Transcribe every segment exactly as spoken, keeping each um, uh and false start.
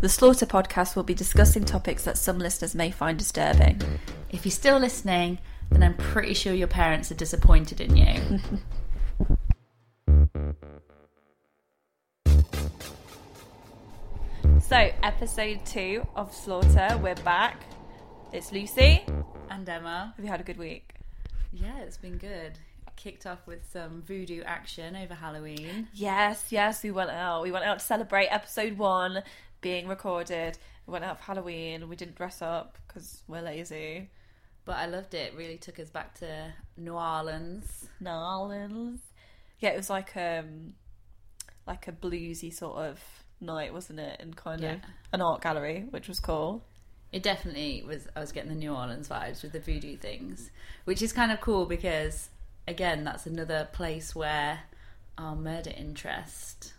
The Slaughter podcast will be discussing topics that some listeners may find disturbing. If you're still listening, then I'm pretty sure your parents are disappointed in you. So, episode two of Slaughter, we're back. It's Lucy. And Emma. Have you had a good week? Yeah, it's been good. Kicked off with some voodoo action over Halloween. Yes, yes, we went out. We went out to celebrate episode one being recorded. We went out for Halloween. We didn't dress up because we're lazy. But I loved it. It really took us back to New Orleans. New Orleans. Yeah, it was like um, like a bluesy sort of night, wasn't it? And kind yeah. of an art gallery, which was cool. It definitely was. I was getting the New Orleans vibes with the voodoo things, which is kind of cool because, again, that's another place where our murder interest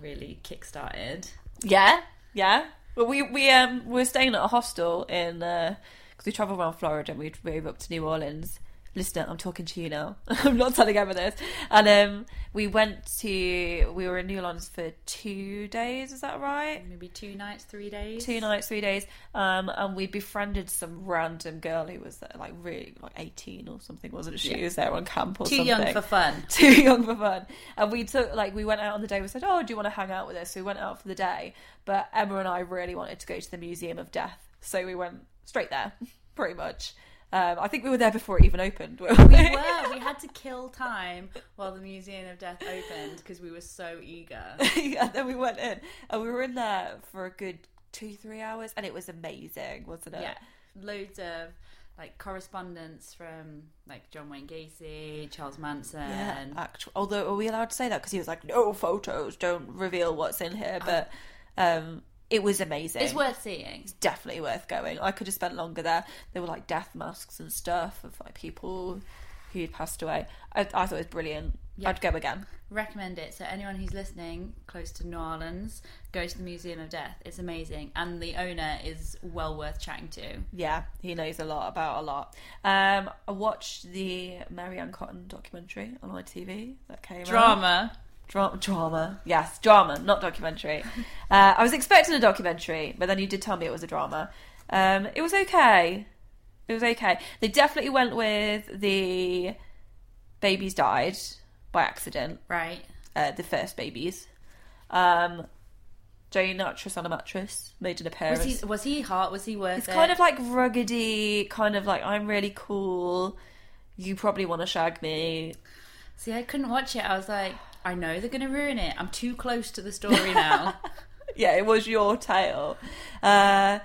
really kick-started. Yeah, yeah. Well, we we um we were staying at a hostel in uh, because we travel around Florida and we'd move up to New Orleans. Listener, I'm talking to you now. I'm not telling Emma this. And um, we went to, we were in New Orleans for two days, is that right? Maybe two nights, three days. Two nights, three days. Um, and we befriended some random girl who was like really, like eighteen or something, wasn't she? Yeah. She was there on camp or Too something. Too young for fun. Too young for fun. And we took, like, we went out on the day, we said, oh, do you want to hang out with us? So we went out for the day. But Emma and I really wanted to go to the Museum of Death. So we went straight there, pretty much. Um, I think we were there before it even opened, weren't we? We were. We had to kill time while the Museum of Death opened because we were so eager. Yeah, and then we went in and we were in there for a good two, three hours and it was amazing, wasn't it? Yeah. Loads of like correspondence from like John Wayne Gacy, Charles Manson. Yeah, actu- although are we allowed to say that? Because he was like, no photos, don't reveal what's in here. But... Um, It was amazing. It's worth seeing. It's definitely worth going. I could have spent longer there. There were like death masks and stuff of like people who had passed away. I, I thought it was brilliant. Yeah. I'd go again. Recommend it. So anyone who's listening close to New Orleans, go to the Museum of Death. It's amazing. And the owner is well worth chatting to. Yeah, he knows a lot about a lot. Um, I watched the Mary Ann Cotton documentary on I T V that came Drama. out. Drama. Dra- drama yes drama not documentary uh, I was expecting a documentary, but then you did tell me it was a drama. Um, it was okay it was okay they definitely went with the babies died by accident, right? Uh, the first babies. um, Jane Nuttress on a mattress made an appearance. Was he, was he hot? Was he worth it's it? It's kind of like ruggedy, kind of like I'm really cool, you probably want to shag me. See, I couldn't watch it. I was like, I know they're going to ruin it. I'm too close to the story now. Yeah, it was your tale. Uh,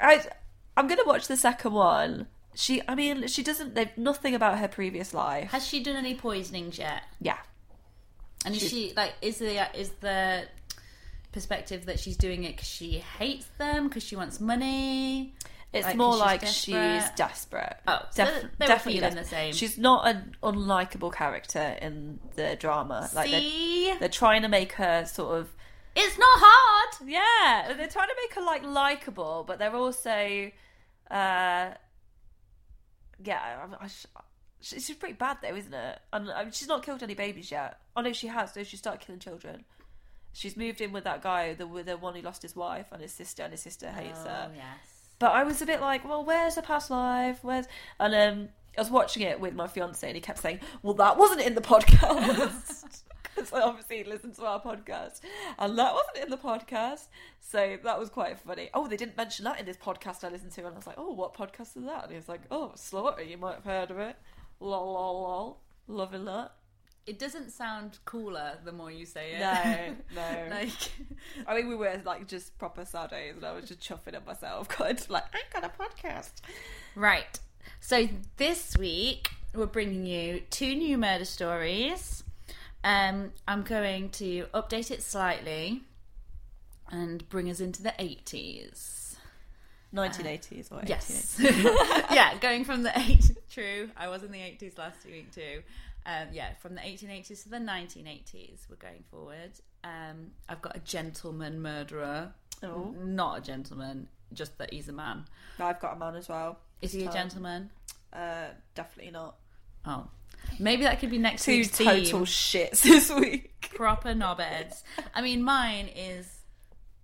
I, I'm going to watch the second one. She, I mean, she doesn't... They've nothing about her previous life. Has she done any poisonings yet? Yeah. And is she, she like, is the is the perspective that she's doing it because she hates them, because she wants money? It's like, more like she's desperate. She's desperate. Oh, so Def- they were definitely feeling the same. She's not an unlikable character in the drama. Like See? They're, they're trying to make her sort of... It's not hard! Yeah, they're trying to make her, like, likeable, but they're also... Uh, yeah, I, I, she's pretty bad, though, isn't it? And I mean, she's not killed any babies yet. Oh, no, she has. So she started killing children. She's moved in with that guy, the, the one who lost his wife and his sister, and his sister hates oh, her. Oh, yes. But I was a bit like, well, where's the past life? Where's... And um, I was watching it with my fiancé and he kept saying, well, that wasn't in the podcast. So obviously he listened to our podcast, and that wasn't in the podcast, so that was quite funny. Oh, they didn't mention that in this podcast I listened to, and I was like, oh, what podcast is that? And he was like, oh, Slaughter, you might have heard of it. Lol, lol, lol. Loving that. It doesn't sound cooler the more you say it. No, no. Like, I mean, we were like just proper saddos, and I was just chuffing at myself, God, like, I've got a podcast. Right. So this week we're bringing you two new murder stories. Um, I'm going to update it slightly and bring us into the eighties. nineteen eighties uh, or eighties. Yes. Yeah, going from the eighties. True, I was in the eighties last week too. Um, yeah, from the eighteen eighties to the nineteen eighties, we're going forward. Um, I've got a gentleman murderer. Oh. Not a gentleman, just that he's a man. No, I've got a man as well. Is he time. A gentleman? Uh, definitely not. Oh. Maybe that could be next Two week's total theme. Shits this week. Proper knobheads. I mean, mine is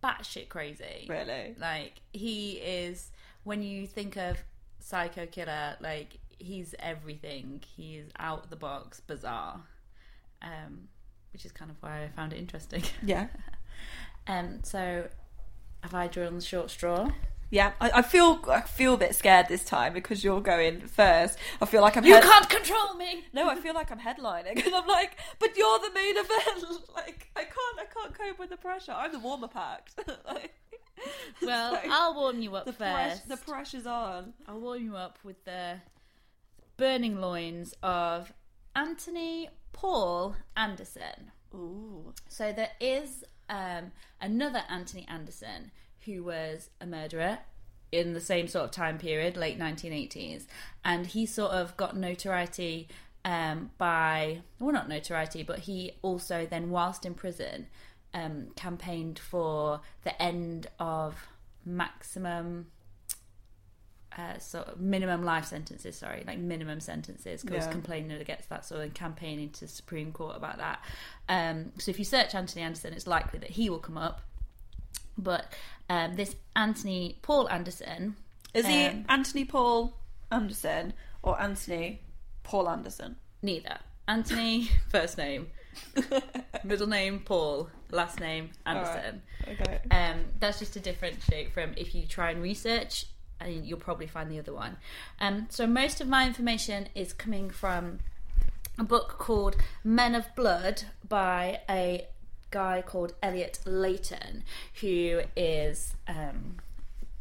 batshit crazy. Really? Like, he is, when you think of psycho killer, like, he's everything. He is out the box, bizarre, um, which is kind of why I found it interesting. Yeah. um. So, have I drawn the short straw? Yeah, I, I feel I feel a bit scared this time because you're going first. I feel like I'm you head- can't control me. No, I feel like I'm headlining, and I'm like, but you're the main event. Like, I can't I can't cope with the pressure. I'm the warmer pack. Like, well, like, I'll warm you up the first. Pres- the pressure's on. I'll warm you up with the burning loins of Anthony Paul Anderson. Ooh. So there is um, another Anthony Anderson who was a murderer in the same sort of time period, late nineteen eighties. And he sort of got notoriety um, by, well, not notoriety, but he also then, whilst in prison, um, campaigned for the end of maximum, uh, sort of minimum life sentences, sorry, like minimum sentences, because yeah. he was complaining against that sort of, and campaigning to the Supreme Court about that. Um, so if you search Anthony Anderson, it's likely that he will come up. But um, this Anthony Paul Anderson... Is um, he Anthony Paul Anderson or Anthony Paul Anderson? Neither. Anthony, first name. Middle name, Paul. Last name, Anderson. Right. Okay. Um, that's just to differentiate from if you try and research, and you'll probably find the other one. Um, so most of my information is coming from a book called Men of Blood by a... guy called Elliot Layton, who is um,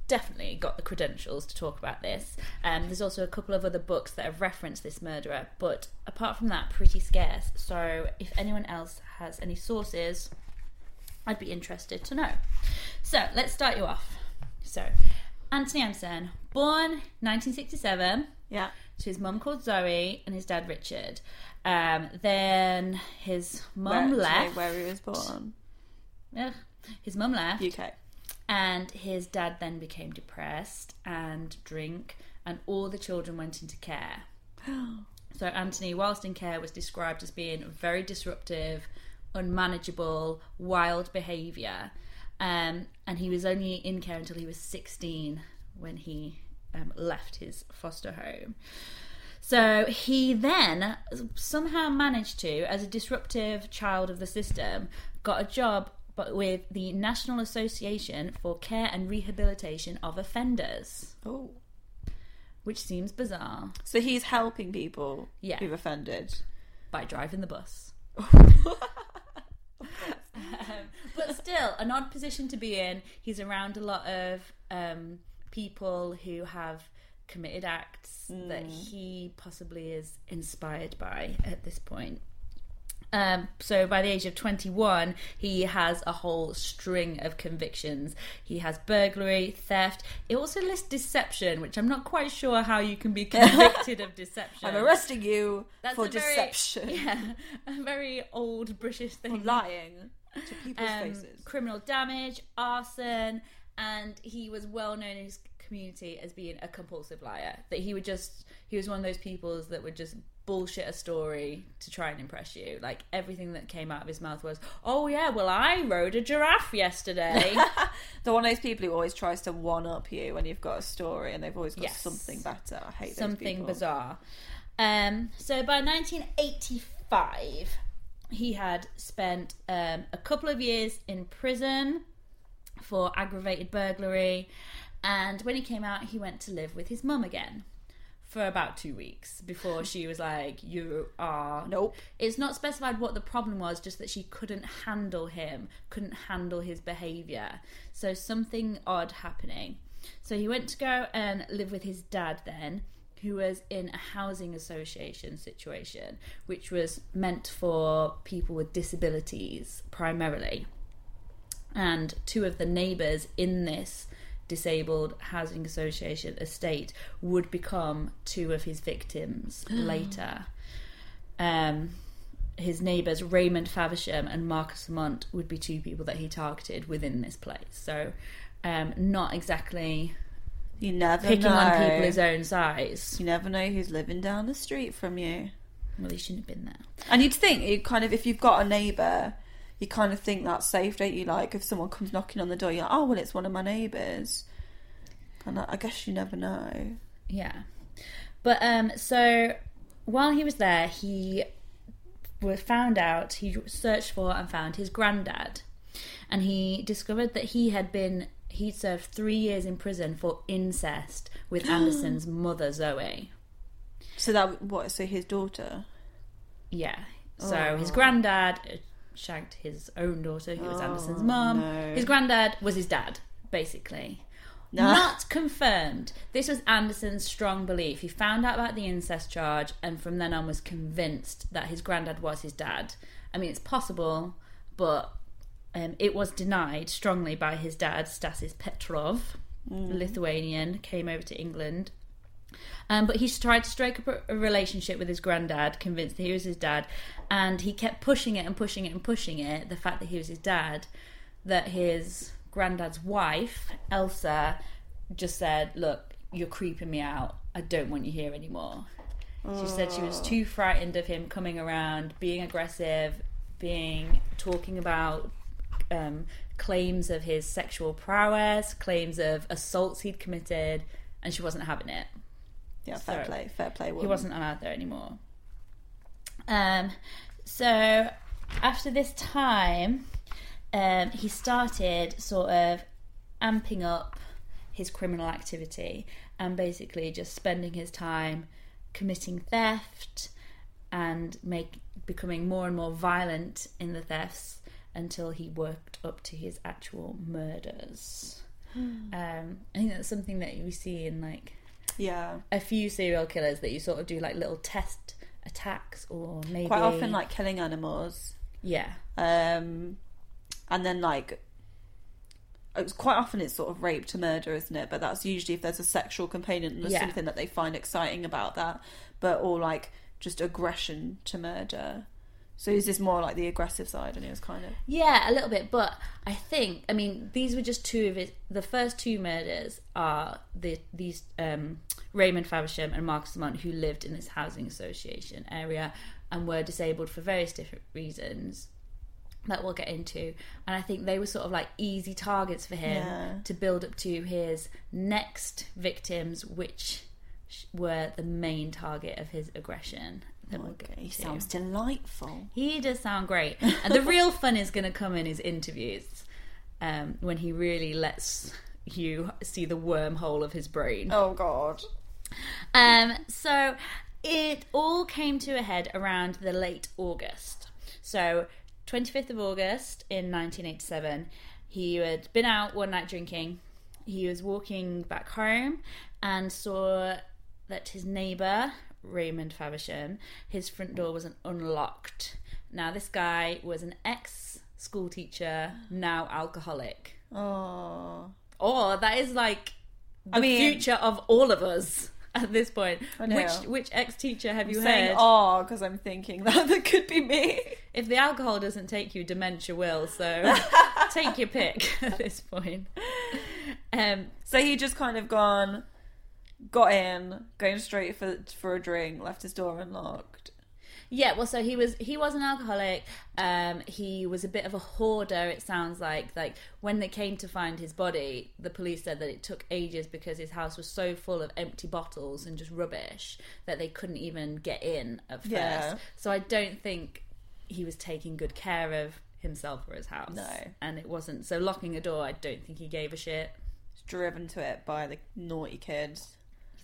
definitely got the credentials to talk about this. Um, there's also a couple of other books that have referenced this murderer, but apart from that, pretty scarce. So if anyone else has any sources, I'd be interested to know. So let's start you off. So Anthony Anderson, born nineteen sixty-seven, yeah, to his mum called Zoe and his dad Richard. Um, then his mum where, left where he was born. Yeah, his mum left U K, and his dad then became depressed and drink, and all the children went into care. So Anthony, whilst in care, was described as being very disruptive, unmanageable, wild behaviour, um, and he was only in care until he was sixteen when he um, left his foster home. So he then somehow managed to, as a disruptive child of the system, got a job but with the National Association for Care and Rehabilitation of Offenders. Oh. Which seems bizarre. So he's helping people yeah. who've offended? By driving the bus. um, but still, an odd position to be in. He's around a lot of um, people who have... committed acts mm. that he possibly is inspired by at this point. Um, so by the age of twenty-one, he has a whole string of convictions. He has burglary, theft. It also lists deception, which I'm not quite sure how you can be convicted of deception. I'm arresting you That's for deception. Very, yeah, a very old British thing. For lying to people's um, faces. Criminal damage, arson, and he was well known in his community as being a compulsive liar, that he would just he was one of those peoples that would just bullshit a story to try and impress you. Like, everything that came out of his mouth was, oh yeah, well I rode a giraffe yesterday. They're one of those people who always tries to one up you when you've got a story, and they've always got yes. something better. I hate something those people. Bizarre. Um so by nineteen eighty-five he had spent um, a couple of years in prison for aggravated burglary, and when he came out, he went to live with his mum again for about two weeks before she was like, you are... Nope. It's not specified what the problem was, just that she couldn't handle him, couldn't handle his behaviour. So something odd happening. So he went to go and live with his dad then, who was in a housing association situation, which was meant for people with disabilities primarily. And two of the neighbours in this disabled housing association estate would become two of his victims later. Um, his neighbours, Raymond Faversham and Marcus Lamont, would be two people that he targeted within this place. So um, not exactly... You never picking know. On people his own size. You never know who's living down the street from you. Well, he shouldn't have been there. And you'd think, you kind of, if you've got a neighbour, you kind of think that's safe, don't you? Like, if someone comes knocking on the door, you're like, oh, well, it's one of my neighbours. And I, I guess you never know. Yeah. But, um, so, while he was there, he found out, he searched for and found his granddad. And he discovered that he had been... He served three years in prison for incest with Anderson's mother, Zoe. So that what? So his daughter. Yeah. So oh. his granddad shagged his own daughter, who was oh, Anderson's mum. No. His granddad was his dad, basically. Nah. Not confirmed. This was Anderson's strong belief. He found out about the incest charge, and from then on was convinced that his granddad was his dad. I mean, it's possible, but. Um, it was denied strongly by his dad, Stasis Petrov, mm. Lithuanian, came over to England. Um, but he tried to strike up a relationship with his granddad, convinced that he was his dad, and he kept pushing it and pushing it and pushing it, the fact that he was his dad, that his granddad's wife, Elsa, just said, look, you're creeping me out. I don't want you here anymore. Oh. She said she was too frightened of him coming around, being aggressive, being talking about... Um, claims of his sexual prowess, claims of assaults he'd committed, and she wasn't having it. Yeah, so fair play, fair play. Woman. He wasn't allowed there anymore. Um, so after this time, um, he started sort of amping up his criminal activity and basically just spending his time committing theft and make becoming more and more violent in the thefts, until he worked up to his actual murders. Hmm. Um, I think that's something that you see in, like, yeah, a few serial killers, that you sort of do, like, little test attacks or maybe... Quite often, like, killing animals. Yeah. Um, and then, like, it's quite often it's sort of rape to murder, isn't it? But that's usually if there's a sexual component or yeah. something that they find exciting about that. But, or, like, just aggression to murder. So is this more like the aggressive side? And it was kind of... Yeah, a little bit. But I think, I mean, these were just two of his... The first two murders are the these um, Raymond Faversham and Marcus Lamont, who lived in this housing association area and were disabled for various different reasons that we'll get into. And I think they were sort of like easy targets for him yeah. to build up to his next victims, which were the main target of his aggression. Oh my God, he sounds delightful. He does sound great. And the real fun is going to come in his interviews, um, when he really lets you see the wormhole of his brain. Oh God. Um, so it all came to a head around the late August. So twenty-fifth of August in nineteen eighty-seven, he had been out one night drinking. He was walking back home and saw that his neighbour... Raymond Faversham, his front door wasn't unlocked. Now, this guy was an ex-school teacher, now alcoholic. Oh. Or that is like the I mean, future of all of us at this point. I know. Which which ex-teacher have I'm you saying, heard? Oh, because I'm thinking that that could be me. If the alcohol doesn't take you, dementia will. So take your pick at this point. Um. So he just kind of gone. Got in, going straight for for a drink, left his door unlocked. Yeah, well, so he was he was an alcoholic. Um, he was a bit of a hoarder. It sounds like like when they came to find his body, the police said that it took ages because his house was so full of empty bottles and just rubbish that they couldn't even get in at first. Yeah. So I don't think he was taking good care of himself or his house. No. And it wasn't... So locking a door, I don't think he gave a shit. He's driven to it by the naughty kids.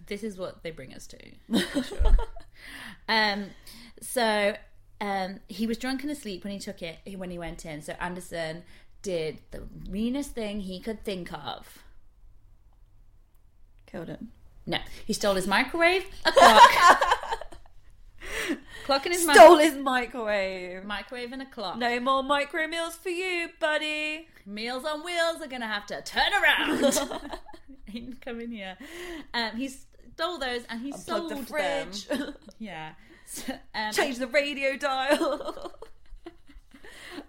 This is what they bring us to, for sure. um, so um, he was drunk and asleep when he took it, when he went in. So Anderson did the meanest thing he could think of. Killed him. No. He stole his microwave, a clock... Clock in his microwave. Stole his microwave. Microwave and a clock. No more micro meals for you, buddy. Meals on Wheels are going to have to turn around. Ain't coming here. Um, he stole those and he Unplug sold the fridge. Them. Yeah. So, um, change the radio dial.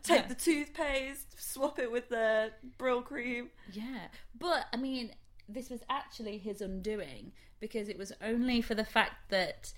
Take yeah. the toothpaste. Swap it with the Brill cream. Yeah. But, I mean, this was actually his undoing because it was only for the fact that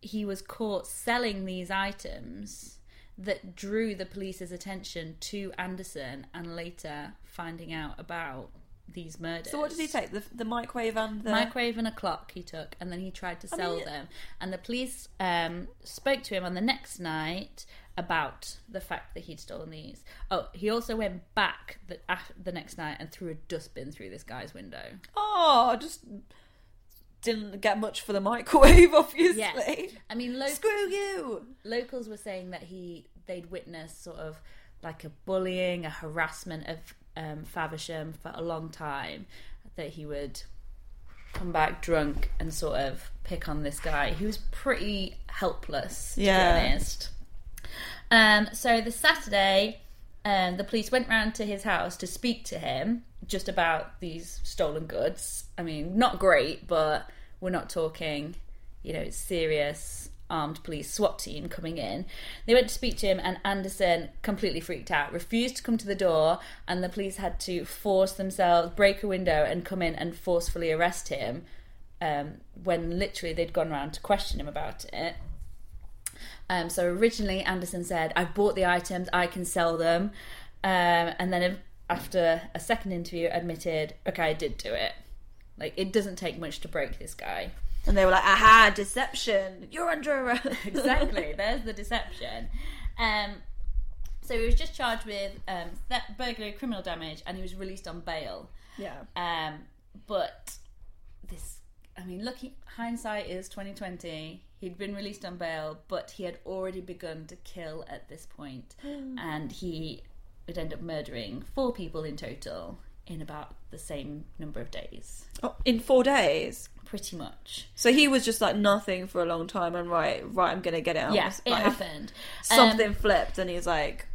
he was caught selling these items that drew the police's attention to Anderson and later finding out about these murders. So what did he take? The, the microwave and the... Microwave and a clock he took, and then he tried to sell I mean... them. And the police um, spoke to him on the next night about the fact that he'd stolen these. Oh, he also went back the, the next night and threw a dustbin through this guy's window. Oh, just... Didn't get much for the microwave, obviously. Yes. I mean, lo- screw you. Locals were saying that he they'd witnessed sort of like a bullying, a harassment of um, Faversham for a long time. That he would come back drunk and sort of pick on this guy. He was pretty helpless, to yeah. be honest. Um, so the Saturday, um, the police went round to his house to speak to him. Just about these stolen goods. I mean, not great, but we're not talking, you know, serious armed police SWAT team coming in. They went to speak to him and Anderson completely freaked out, refused to come to the door, and the police had to force themselves, break a window and come in and forcefully arrest him um, when literally they'd gone round to question him about it. Um, so originally Anderson said, I've bought the items, I can sell them. Um, and then... If, after a second interview, admitted, okay, I did do it. Like, it doesn't take much to break this guy. And they were like, aha, deception. You're under arrest. Exactly. There's the deception. Um, so he was just charged with um, burglary, criminal damage, and he was released on bail. Yeah. Um, but this, I mean, looking, hindsight is twenty twenty. He'd been released on bail, but he had already begun to kill at this point. And he... would end up murdering four people in total in about the same number of days. Oh, in four days? Pretty much. So he was just like nothing for a long time and right, right, I'm going to get it out. Yes, yeah, it happened. Something um, flipped and he's like...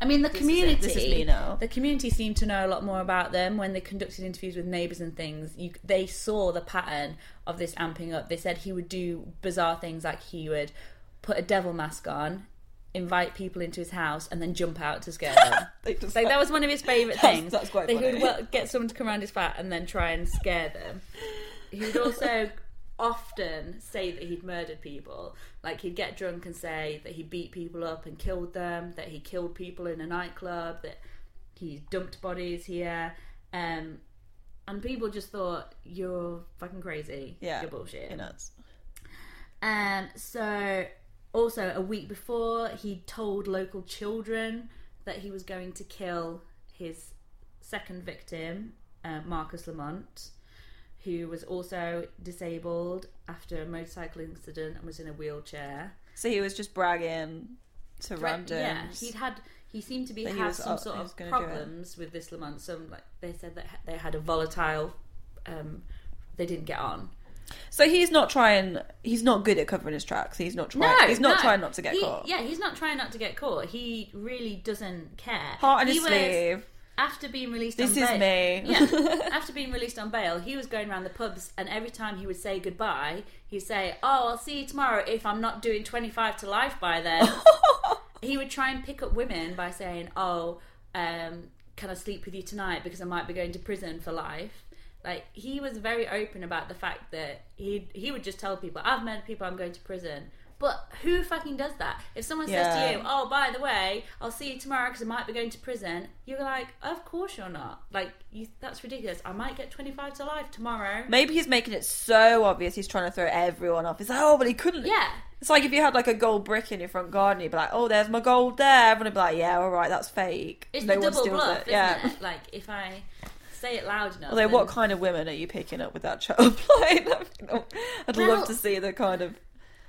I mean, the this community... Is this is me now. The community seemed to know a lot more about them when they conducted interviews with neighbours and things. You, they saw the pattern of this amping up. They said he would do bizarre things like he would put a devil mask on, invite people into his house and then jump out to scare them. Like, that was one of his favourite things. That's, that's quite funny. He would well, get someone to come around his flat and then try and scare them. He would also often say that he'd murdered people. Like, he'd get drunk and say that he beat people up and killed them, that he killed people in a nightclub, that he dumped bodies here. Um, and people just thought, you're fucking crazy. Yeah. You're bullshit. You're nuts. Um, so... Also, a week before, he told local children that he was going to kill his second victim, uh, Marcus Lamont, who was also disabled after a motorcycle incident and was in a wheelchair. So he was just bragging to randoms. Yeah, he'd had. He seemed to be had some up, sort of problems with this Lamont. Some like they said that they had a volatile. Um, they didn't get on. So he's not trying, he's not good at covering his tracks. He's not trying, no, he's not no. trying not to get he, caught. Yeah, he's not trying not to get caught. He really doesn't care. Heart on his sleeve. After being released this on bail. This is me. Yeah. After being released on bail, he was going around the pubs and every time he would say goodbye, he'd say, oh, I'll see you tomorrow if I'm not doing twenty-five to life by then. He would try and pick up women by saying, oh, um, can I sleep with you tonight because I might be going to prison for life. Like, he was very open about the fact that he he would just tell people, I've met people, I'm going to prison, But who fucking does that? If someone yeah. says to you, oh, by the way, I'll see you tomorrow because I might be going to prison, you're like, of course you're not. Like, you, that's ridiculous. I might get twenty-five to life tomorrow. Maybe he's making it so obvious he's trying to throw everyone off. He's like, oh, but he couldn't. Yeah. It's like if you had like a gold brick in your front garden, you'd be like, oh, there's my gold there. Everyone would be like, yeah, all right, that's fake. It's no the double bluff, it. Isn't yeah. it? Like, if I... say it loud enough. Although, then... what kind of women are you picking up with that child play? I'd well, love to see the kind of.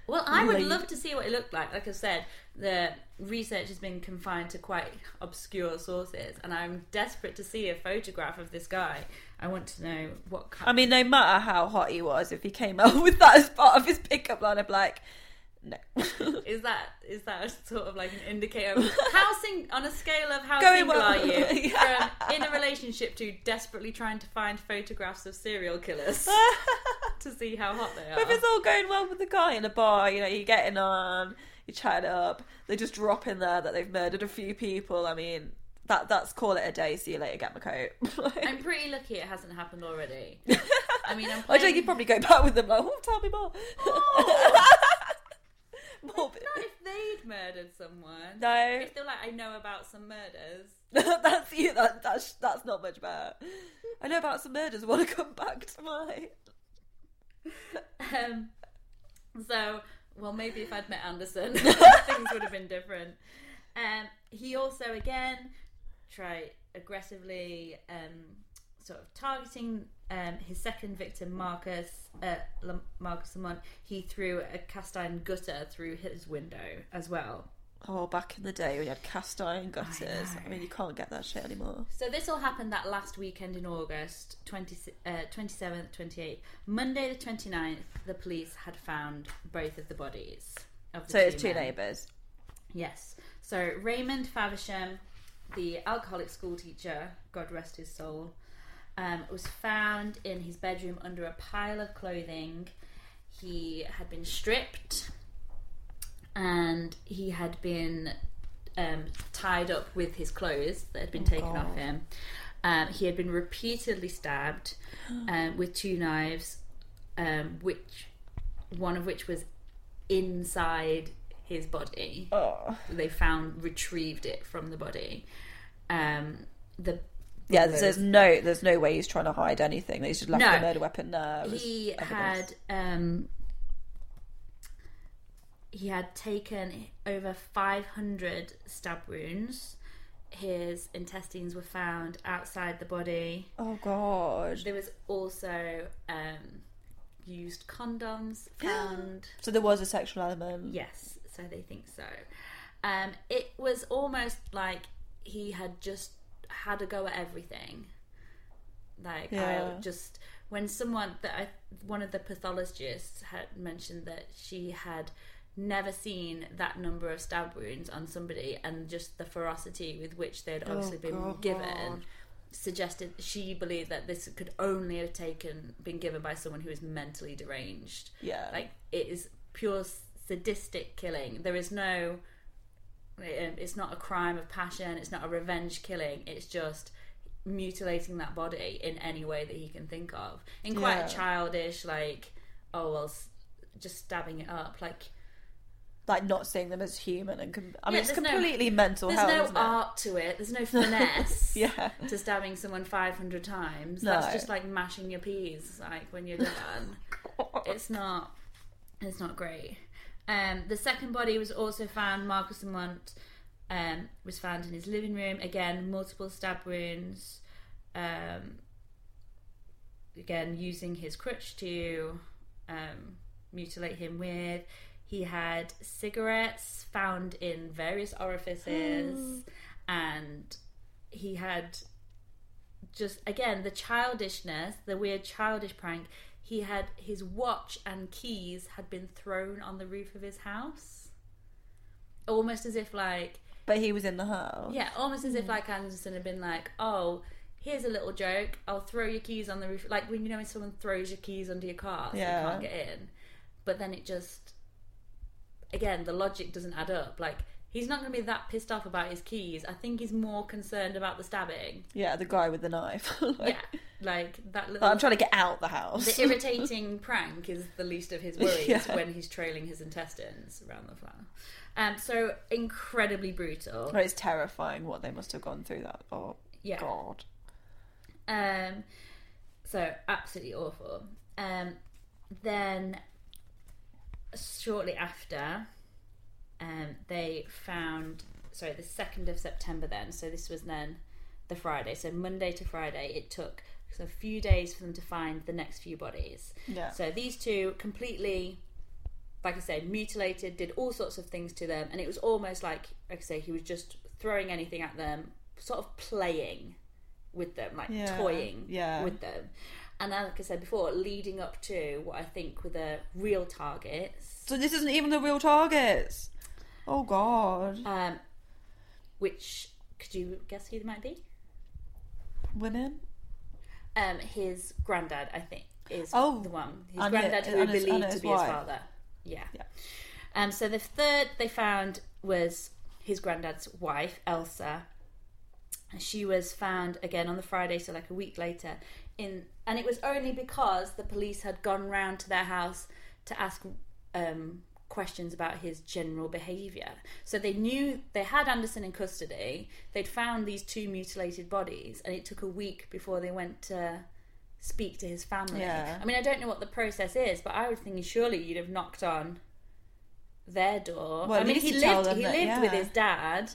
Well, I would lead. love to see what it looked like. Like I said, the research has been confined to quite obscure sources, and I'm desperate to see a photograph of this guy. I want to know what kind. I mean, no matter how hot he was, if he came up with that as part of his pickup line, I'd be like, no. is that is that sort of like an indicator of how sing on a scale of how Going single well. Are you yeah. from in a relationship to desperately trying to find photographs of serial killers to see how hot they are? But if it's all going well with the guy in a bar, you know, you're getting on, you chat up, they just drop in there that they've murdered a few people. I mean, that that's call it a day. See you later, get my coat. Like... I'm pretty lucky it hasn't happened already. I mean, I'm playing... I think you'd probably go back with them like, oh, tell me more. Oh. It's not if they'd murdered someone. No. It's still like, I know about some murders. that's, you, that, that's that's not much better. I know about some murders. I want to come back to mine. Um, so, well, maybe if I'd met Anderson, things would have been different. Um, he also, again, tried aggressively um, sort of targeting... Um, his second victim, Marcus uh, Marcus Lamont, he threw a cast iron gutter through his window as well. Oh, back in the day we had cast iron gutters. I, I mean, you can't get that shit anymore. So this all happened that last weekend in August, twenty-seventh, twenty-eighth. Monday the twenty-ninth, the police had found both of the bodies. Of the so two it's two men. Neighbours. Yes. So Raymond Faversham, the alcoholic school teacher, God rest his soul, Um, was found in his bedroom under a pile of clothing. He had been stripped and he had been um, tied up with his clothes that had been oh taken God. Off him. Um, he had been repeatedly stabbed um, with two knives, um, which one of which was inside his body. Oh. They found, retrieved it from the body. Um, the Yeah, there's no, there's no way he's trying to hide anything. He's just left no. the murder weapon there. He evidence. had, um, he had taken over five hundred stab wounds. His intestines were found outside the body. Oh God! There was also um, used condoms found. So there was a sexual element. Yes, so they think so. Um, it was almost like he had just. Had a go at everything. Like yeah. I just when someone that I one of the pathologists had mentioned that she had never seen that number of stab wounds on somebody, and just the ferocity with which they'd obviously oh, been God. given suggested she believed that this could only have taken been given by someone who is mentally deranged. Yeah, like it is pure sadistic killing. There is no. It's not a crime of passion, it's not a revenge killing, it's just mutilating that body in any way that he can think of, in quite yeah. a childish like, oh well, just stabbing it up, like like not seeing them as human and com- I yeah, mean it's completely no, mental there's hell, no isn't it? Art to it, there's no finesse yeah. to stabbing someone five hundred times. No. That's just like mashing your peas like when you're done. it's not it's not great. Um, the second body was also found. Marcus Lamont um, was found in his living room. Again, multiple stab wounds. Um, again, using his crutch to um, mutilate him with. He had cigarettes found in various orifices. And he had just, again, the childishness, the weird childish prank. He had his watch and keys had been thrown on the roof of his house, almost as if like. But he was in the house. Yeah, almost as mm. if like Anderson had been like, "Oh, here's a little joke. I'll throw your keys on the roof." Like when you know when someone throws your keys under your car, so yeah. you can't get in. But then it just, again, the logic doesn't add up. Like he's not going to be that pissed off about his keys. I think he's more concerned about the stabbing. Yeah, the guy with the knife. like, yeah, like that little... I'm trying to get out the house. The irritating prank is the least of his worries yeah. when he's trailing his intestines around the floor. Um, so, incredibly brutal. Well, it's terrifying what they must have gone through that. Oh, yeah. God. Um, so, absolutely awful. Um, then, shortly after... Um, they found, sorry, the second of September then, so this was then the Friday, so Monday to Friday, it took so a few days for them to find the next few bodies. Yeah. So these two completely, like I say, mutilated, did all sorts of things to them, and it was almost like, like I say, he was just throwing anything at them, sort of playing with them, like yeah. toying yeah. with them. And like I said before, leading up to what I think were the real targets. So this isn't even the real targets? Oh, God. Um, which, could you guess who they might be? Women? Um, his granddad, I think, is oh, the one. His granddad, who we believe to be his father. Yeah. yeah. Um, so the third they found was his granddad's wife, Elsa. And she was found, again, on the Friday, so like a week later, in... And it was only because the police had gone round to their house to ask... Um, questions about his general behaviour. So they knew they had Anderson in custody, they'd found these two mutilated bodies, and it took a week before they went to speak to his family. Yeah. I mean, I don't know what the process is, but I would think surely you'd have knocked on their door. Well, I mean, he lived, he that, lived yeah. with his dad.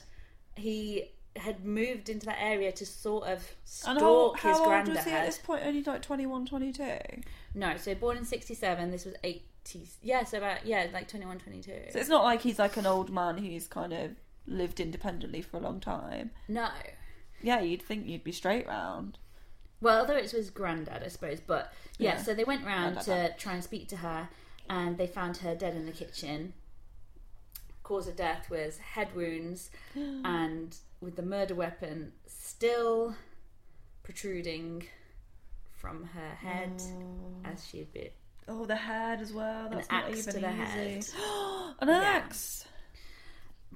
He had moved into that area to sort of stalk how, how his granddad. Old was he at this point? Only like twenty-one, twenty-two? No, so born in sixty-seven, this was eight. Yeah, so about, yeah, like twenty-one, twenty-two. So it's not like he's like an old man who's kind of lived independently for a long time. No. Yeah, you'd think you'd be straight round. Well, although it was his granddad, I suppose, but yeah, yeah. so they went round like to that. Try and speak to her, and they found her dead in the kitchen. Cause of death was head wounds, and with the murder weapon still protruding from her head oh. as she had been. Oh, the head as well. That's an axe not even to the head. An yeah. axe.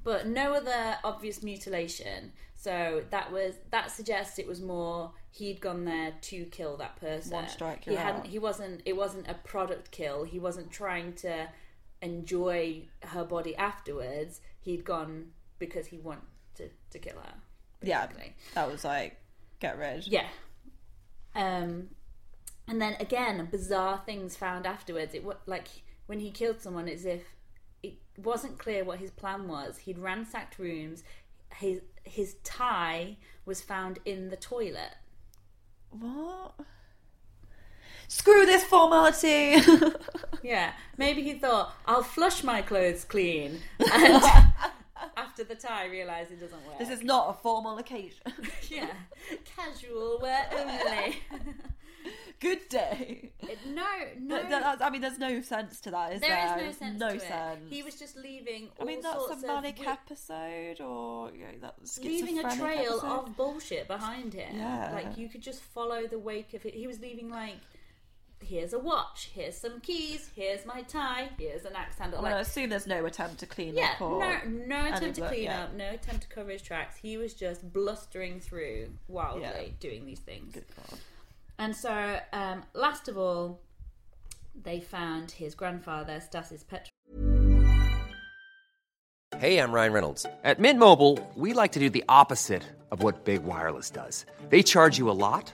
But no other obvious mutilation. So that was that suggests it was more he'd gone there to kill that person. One strike, you're he hadn't. Out. He wasn't. It wasn't a product kill. He wasn't trying to enjoy her body afterwards. He'd gone because he wanted to, to kill her. Basically. Yeah, that was like get rid. Yeah. Um. And then again, bizarre things found afterwards. It like when he killed someone, it's as if it wasn't clear what his plan was. He'd ransacked rooms. His his tie was found in the toilet. What? Screw this formality. Yeah, maybe he thought, I'll flush my clothes clean. And after the tie, realised it doesn't work. This is not a formal occasion. Yeah, casual wear only. Good day. No, no. That, that, I mean, there's no sense to that, is there? There is no sense. No to sense. It. He was just leaving. All I mean, that's sorts a manic of... episode, or you know, that's leaving a trail episode. Of bullshit behind him. Yeah. Like you could just follow the wake of it. He was leaving like, here's a watch, here's some keys, here's my tie, here's an axe handle. Well, like, I assume there's no attempt to clean yeah, up. Or no, no attempt anything, to clean yeah. up. No attempt to cover his tracks. He was just blustering through wildly, yeah. doing these things. Good God. And so, um, last of all, they found his grandfather, Stasis Petrov. Hey, I'm Ryan Reynolds. At Mint Mobile, we like to do the opposite of what Big Wireless does. They charge you a lot,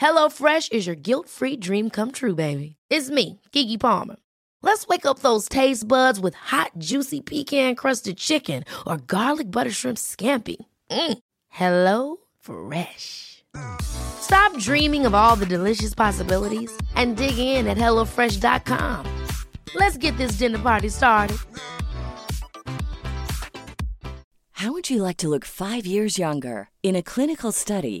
HelloFresh is your guilt-free dream come true, baby. It's me, Keke Palmer. Let's wake up those taste buds with hot, juicy pecan-crusted chicken or garlic butter shrimp scampi. Mm. Hello Fresh. Stop dreaming of all the delicious possibilities and dig in at hello fresh dot com. Let's get this dinner party started. How would you like to look five years younger? In a clinical study,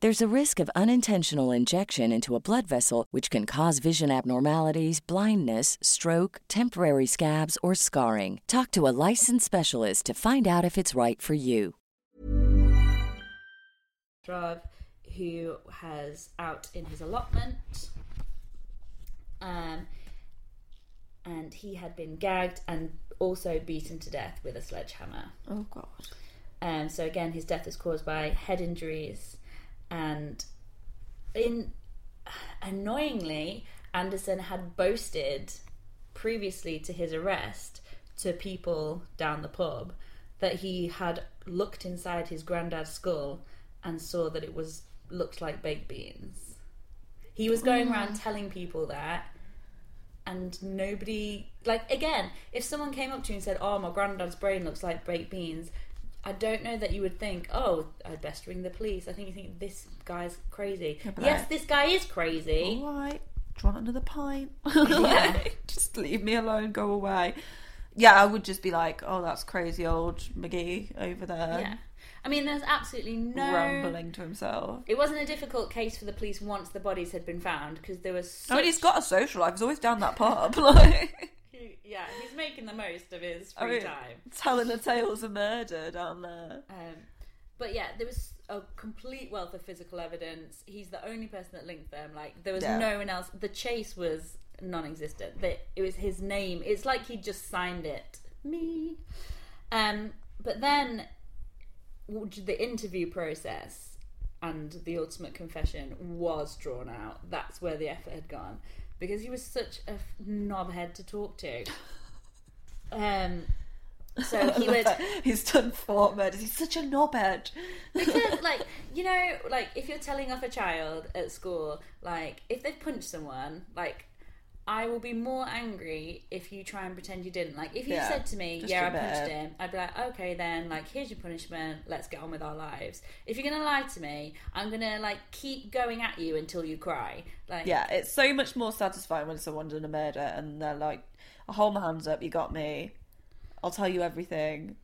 There's a risk of unintentional injection into a blood vessel, which can cause vision abnormalities, blindness, stroke, temporary scabs, or scarring. Talk to a licensed specialist to find out if it's right for you. Rob, who has out in his allotment, um, and he had been gagged and also beaten to death with a sledgehammer. Oh, God. Um, so again, his death is caused by head injuries. And in annoyingly, Anderson had boasted previously to his arrest to people down the pub that he had looked inside his granddad's skull and saw that it was looked like baked beans. He was going mm. around telling people that, and nobody, like, again, if someone came up to you and said, "Oh, my granddad's brain looks like baked beans," I don't know that you would think, "Oh, I'd best ring the police." I think you think, "This guy's crazy." Yeah, yes, like, this guy is crazy. All right, do you want another pint? Yeah. Just leave me alone, go away. Yeah, I would just be like, "Oh, that's crazy old McGee over there." Yeah. I mean, there's absolutely no... Rumbling to himself. It wasn't a difficult case for the police once the bodies had been found, because there was such... I mean, he's got a social life. He's always down that pub, like... Yeah, he's making the most of his free I mean, time. Telling the tales of murder down there. Um, but yeah, there was a complete wealth of physical evidence. He's the only person that linked them. Like, there was yeah. no one else. The chase was non-existent. The, it was his name. It's like he just signed it. Me. Um, but then the interview process and the ultimate confession was drawn out. That's where the effort had gone. Because he was such a knobhead to talk to. Um, so he would... He's done four murders. He's such a knobhead. Because, like, you know, like, if you're telling off a child at school, like, if they've punched someone, like, I will be more angry if you try and pretend you didn't. Like, if you yeah, said to me, "Yeah, I punched him," I'd be like, "Okay, then, like, here's your punishment. Let's get on with our lives." If you're going to lie to me, I'm going to, like, keep going at you until you cry. Like, yeah, it's so much more satisfying when someone's done a murder and they're like, "I hold my hands up, you got me. I'll tell you everything."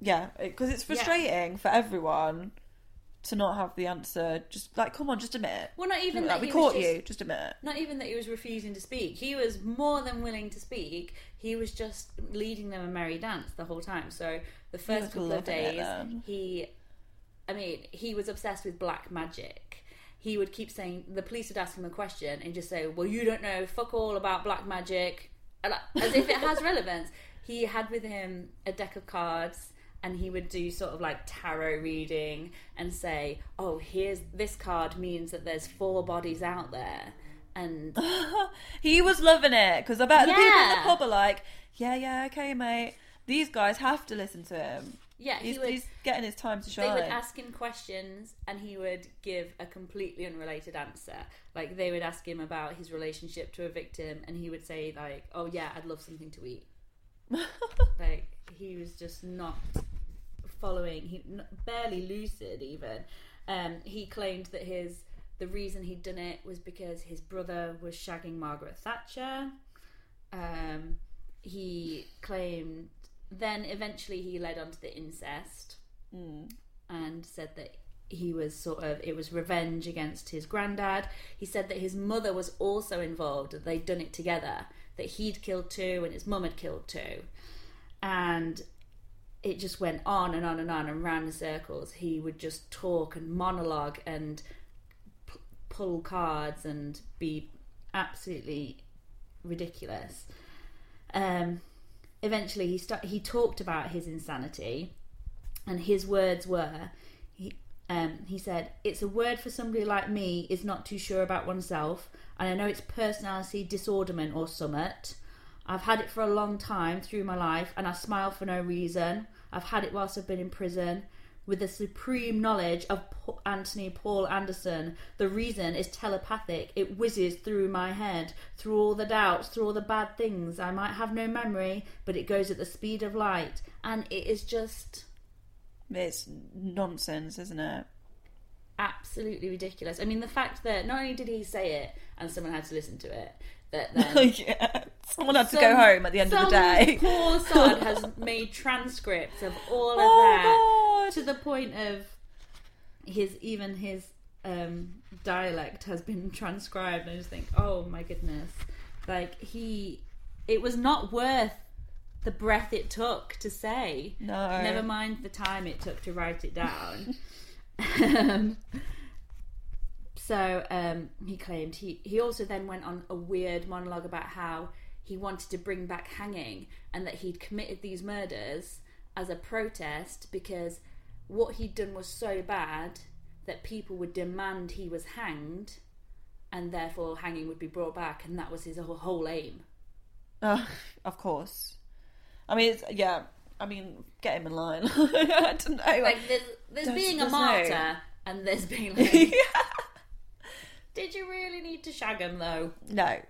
Yeah, because it's frustrating yeah. for everyone to not have the answer. Just like, come on, just admit it. Well, not even that, that we caught just, you, just admit it. Not even that he was refusing to speak. He was more than willing to speak. He was just leading them a merry dance the whole time. So the first couple of days, he, I mean, he was obsessed with black magic. He would keep saying, the police would ask him a question and just say, "Well, you don't know fuck all about black magic," as if it has relevance. He had with him a deck of cards. And he would do sort of like tarot reading and say, "Oh, here's this card means that there's four bodies out there." And he was loving it, because I bet yeah. the people in the pub are like, "Yeah, yeah, okay, mate. These guys have to listen to him." Yeah, he's, he would, he's getting his time to shine. They would ask him questions, and he would give a completely unrelated answer. Like, they would ask him about his relationship to a victim, and he would say like, "Oh yeah, I'd love something to eat." Like, he was just not following, he barely lucid even. Um, he claimed that his the reason he'd done it was because his brother was shagging Margaret Thatcher. Um, he claimed, then eventually he led on to the incest mm. and said that he was sort of, it was revenge against his granddad. He said that his mother was also involved, that they'd done it together, that he'd killed two and his mum had killed two. And it just went on and on and on and round in circles. He would just talk and monologue and p- pull cards and be absolutely ridiculous. Um, eventually, he st- he talked about his insanity and his words were, he, um, he said, "It's a word for somebody like me is not too sure about oneself, and I know it's personality disorderment or summit. I've had it for a long time through my life, and I smile for no reason. I've had it whilst I've been in prison. With the supreme knowledge of Anthony Paul Anderson, the reason is telepathic. It whizzes through my head, through all the doubts, through all the bad things. I might have no memory, but it goes at the speed of light." And it is just... It's nonsense, isn't it? Absolutely ridiculous. I mean, the fact that not only did he say it and someone had to listen to it, that then yeah. someone had some, to go home at the end of the day. Poor sod has made transcripts of all of oh, that God. To the point of his even his um, dialect has been transcribed. And I just think, oh my goodness, like he, it was not worth the breath it took to say. No, never mind the time it took to write it down. um, So um, he claimed. He, he also then went on a weird monologue about how he wanted to bring back hanging and that he'd committed these murders as a protest because what he'd done was so bad that people would demand he was hanged and therefore hanging would be brought back, and that was his whole, whole aim. Uh, of course. I mean, it's, yeah, I mean, get him in line. I don't know. Like, there's, there's don't, being a there's martyr no. and there's being like... yeah. Did you really need to shag him, though? No. Like,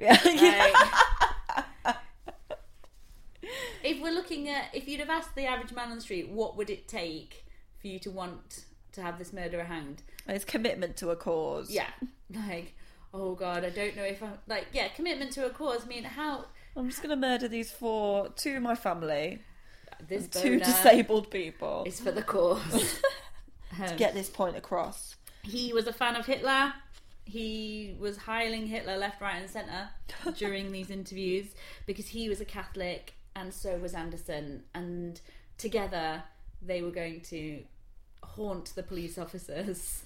if we're looking at... If you'd have asked the average man on the street, what would it take for you to want to have this murderer hanged? It's commitment to a cause. Yeah. Like, oh, God, I don't know if I'm... Like, yeah, commitment to a cause. I mean, how... I'm just going to murder these four, two of my family. This two disabled people. It's for the cause. um, to get this point across. He was a fan of Hitler. He was hailing Hitler left, right and centre during these interviews because he was a Catholic and so was Anderson, and together they were going to haunt the police officers.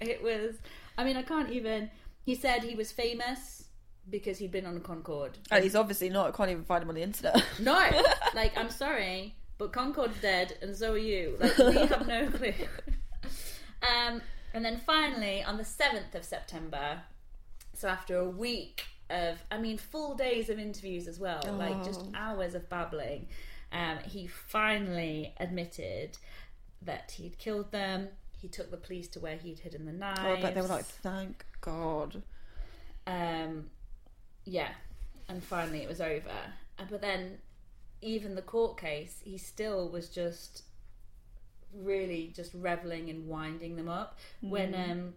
It was... I mean, I can't even... He said he was famous because he'd been on a Concorde. Oh, he's obviously not. I can't even find him on the internet. No! Like, I'm sorry, but Concorde's dead and so are you. Like, we have no clue. Um... And then finally, on the seventh of September, so after a week of, I mean, full days of interviews as well, oh. like just hours of babbling, um, he finally admitted that he'd killed them. He took the police to where he'd hidden the knives. Oh, I bet they were like, thank God. Um, yeah, and finally it was over. But then even the court case, he still was just... really just reveling and winding them up. Mm. When um,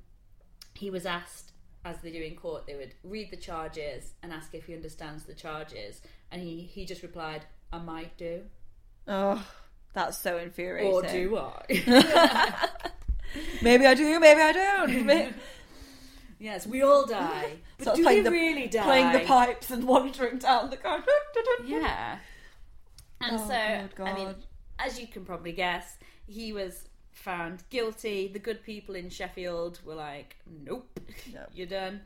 he was asked, as they do in court, they would read the charges and ask if he understands the charges, and he, he just replied, "I might do." Oh, that's so infuriating. Or do I? Maybe I do, maybe I don't. Maybe... Yes, we all die. But so do we the, really die? Playing the pipes and wandering down the car. Yeah. And oh, so, God. I mean, as you can probably guess, he was found guilty. The good people in Sheffield were like, nope, no. You're done.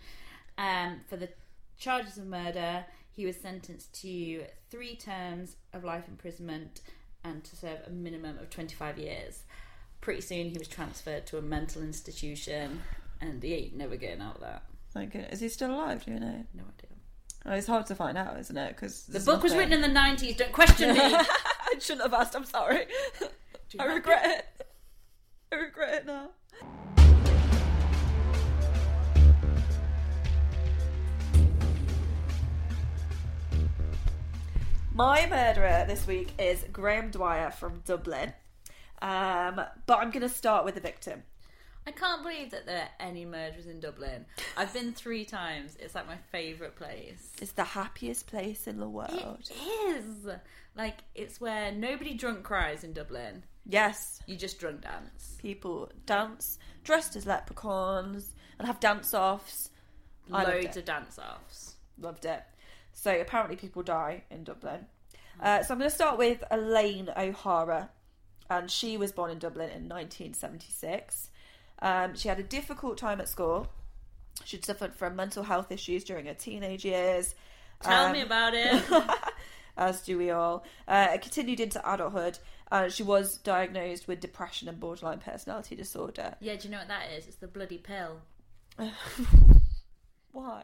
Um, for the charges of murder, he was sentenced to three terms of life imprisonment and to serve a minimum of twenty-five years. Pretty soon he was transferred to a mental institution and he ain't never getting out of that. Thank goodness. Is he still alive? Do you know? No idea. Oh, it's hard to find out, isn't it? Because the book nothing. was written in the nineties. Don't question me. I shouldn't have asked. I'm sorry. I regret it. I regret it now. My murderer this week is Graham Dwyer from Dublin. Um, but I'm going to start with the victim. I can't believe that there are any murderers in Dublin. I've been three times. It's like my favourite place. It's the happiest place in the world. It is. Like, it's where nobody drunk cries in Dublin. Yes. You just drunk dance. People dance, dressed as leprechauns, and have dance-offs. I Loads of dance-offs. Loved it. So, apparently people die in Dublin. Uh, so, I'm going to start with Elaine O'Hara. And she was born in Dublin in nineteen seventy-six. Um, she had a difficult time at school. She'd suffered from mental health issues during her teenage years. Tell um, me about it. As do we all. Uh, it continued into adulthood, Uh, she was diagnosed with depression and borderline personality disorder. Yeah, do you know what that is? It's the bloody pill. Why?